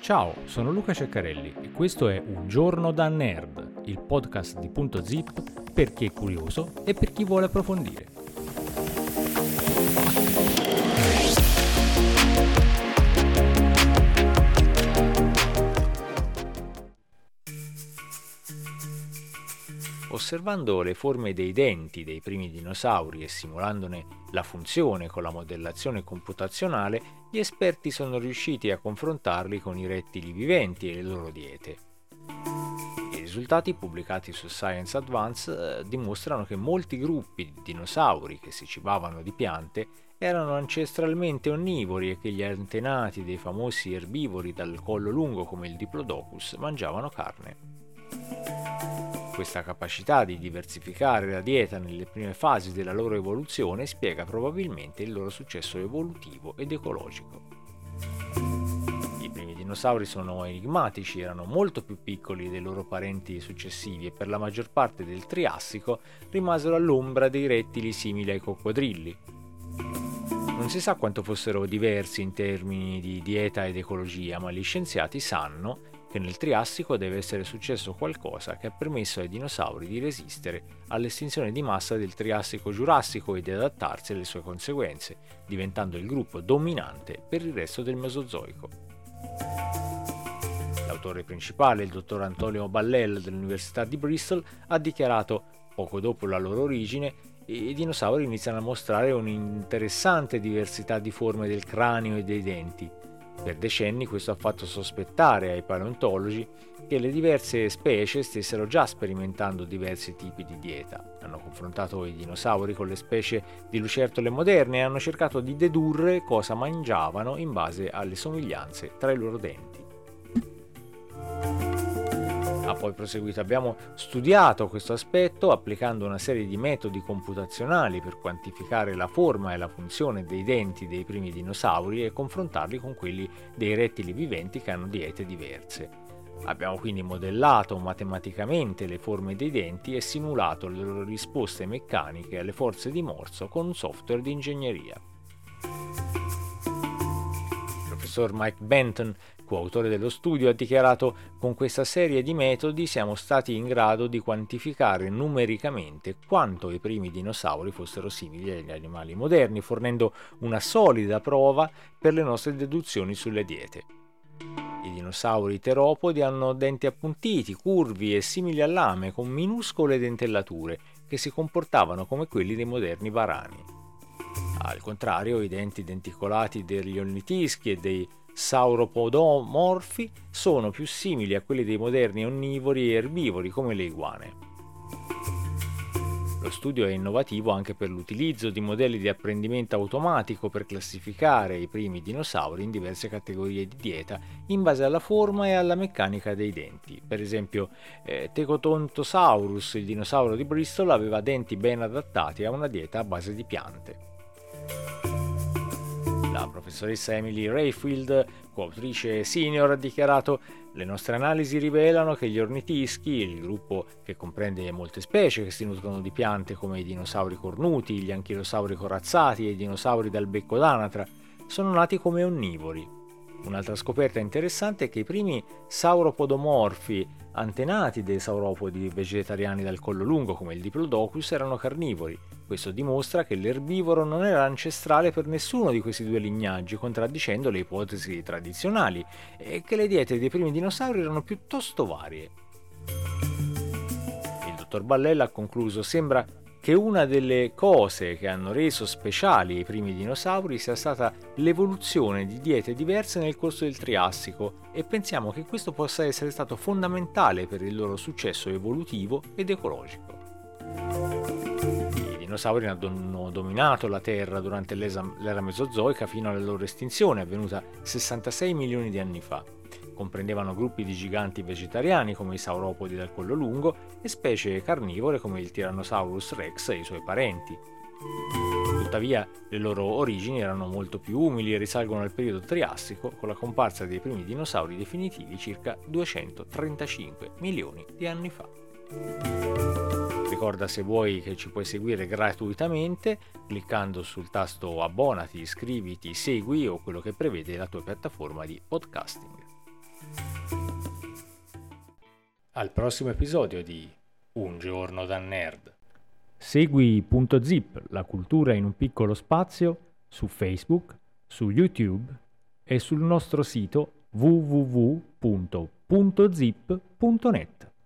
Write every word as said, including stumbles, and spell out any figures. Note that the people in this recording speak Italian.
Ciao, sono Luca Ceccarelli e questo è Un Giorno da Nerd, il podcast di Punto Zip per chi è curioso e per chi vuole approfondire. Osservando le forme dei denti dei primi dinosauri e simulandone la funzione con la modellazione computazionale, gli esperti sono riusciti a confrontarli con i rettili viventi e le loro diete. I risultati pubblicati su Science Advance eh, dimostrano che molti gruppi di dinosauri che si cibavano di piante erano ancestralmente onnivori e che gli antenati dei famosi erbivori dal collo lungo come il Diplodocus mangiavano carne. Questa capacità di diversificare la dieta nelle prime fasi della loro evoluzione spiega probabilmente il loro successo evolutivo ed ecologico. I primi dinosauri sono enigmatici, erano molto più piccoli dei loro parenti successivi e per la maggior parte del Triassico rimasero all'ombra dei rettili simili ai coccodrilli. Non si sa quanto fossero diversi in termini di dieta ed ecologia, ma gli scienziati sanno che nel Triassico deve essere successo qualcosa che ha permesso ai dinosauri di resistere all'estinzione di massa del Triassico-Giurassico e di adattarsi alle sue conseguenze, diventando il gruppo dominante per il resto del Mesozoico. L'autore principale, il dottor Antonio Ballell dell'Università di Bristol, ha dichiarato, poco dopo la loro origine, i dinosauri iniziano a mostrare un'interessante diversità di forme del cranio e dei denti. Per decenni questo ha fatto sospettare ai paleontologi che le diverse specie stessero già sperimentando diversi tipi di dieta. Hanno confrontato i dinosauri con le specie di lucertole moderne e hanno cercato di dedurre cosa mangiavano in base alle somiglianze tra i loro denti. Ha poi proseguito: abbiamo studiato questo aspetto applicando una serie di metodi computazionali per quantificare la forma e la funzione dei denti dei primi dinosauri e confrontarli con quelli dei rettili viventi che hanno diete diverse. Abbiamo quindi modellato matematicamente le forme dei denti e simulato le loro risposte meccaniche alle forze di morso con un software di ingegneria. Il professor Mike Benton, coautore dello studio, ha dichiarato: con questa serie di metodi siamo stati in grado di quantificare numericamente quanto i primi dinosauri fossero simili agli animali moderni, fornendo una solida prova per le nostre deduzioni sulle diete. I dinosauri teropodi hanno denti appuntiti, curvi e simili a lame, con minuscole dentellature che si comportavano come quelli dei moderni varani. Al contrario, i denti denticolati degli ornitischi e dei sauropodomorfi sono più simili a quelli dei moderni onnivori e erbivori come le iguane. Lo studio è innovativo anche per l'utilizzo di modelli di apprendimento automatico per classificare i primi dinosauri in diverse categorie di dieta in base alla forma e alla meccanica dei denti. Per esempio, eh, Thecodontosaurus, il dinosauro di Bristol, aveva denti ben adattati a una dieta a base di piante. La professoressa Emily Rayfield, coautrice senior, ha dichiarato: le nostre analisi rivelano che gli ornitischi, il gruppo che comprende molte specie che si nutrono di piante come i dinosauri cornuti, gli anchilosauri corazzati e i dinosauri dal becco d'anatra, sono nati come onnivori. Un'altra scoperta interessante è che i primi sauropodomorfi, antenati dei sauropodi vegetariani dal collo lungo come il Diplodocus, erano carnivori. Questo dimostra che l'erbivoro non era ancestrale per nessuno di questi due lignaggi, contraddicendo le ipotesi tradizionali, e che le diete dei primi dinosauri erano piuttosto varie. Il dottor Ballella ha concluso: sembra che una delle cose che hanno reso speciali i primi dinosauri sia stata l'evoluzione di diete diverse nel corso del Triassico, e pensiamo che questo possa essere stato fondamentale per il loro successo evolutivo ed ecologico. I dinosauri hanno dominato la Terra durante l'era mesozoica fino alla loro estinzione, avvenuta sessantasei milioni di anni fa. Comprendevano gruppi di giganti vegetariani come i sauropodi dal collo lungo e specie carnivore come il Tyrannosaurus rex e i suoi parenti. Tuttavia, le loro origini erano molto più umili e risalgono al periodo Triassico, con la comparsa dei primi dinosauri definitivi circa duecentotrentacinque milioni di anni fa. Ricorda, se vuoi, che ci puoi seguire gratuitamente cliccando sul tasto abbonati, iscriviti, segui o quello che prevede la tua piattaforma di podcasting. Al prossimo episodio di Un Giorno da Nerd. Segui Punto Zip, la cultura in un piccolo spazio, su Facebook, su YouTube e sul nostro sito w w w punto punto zip punto net.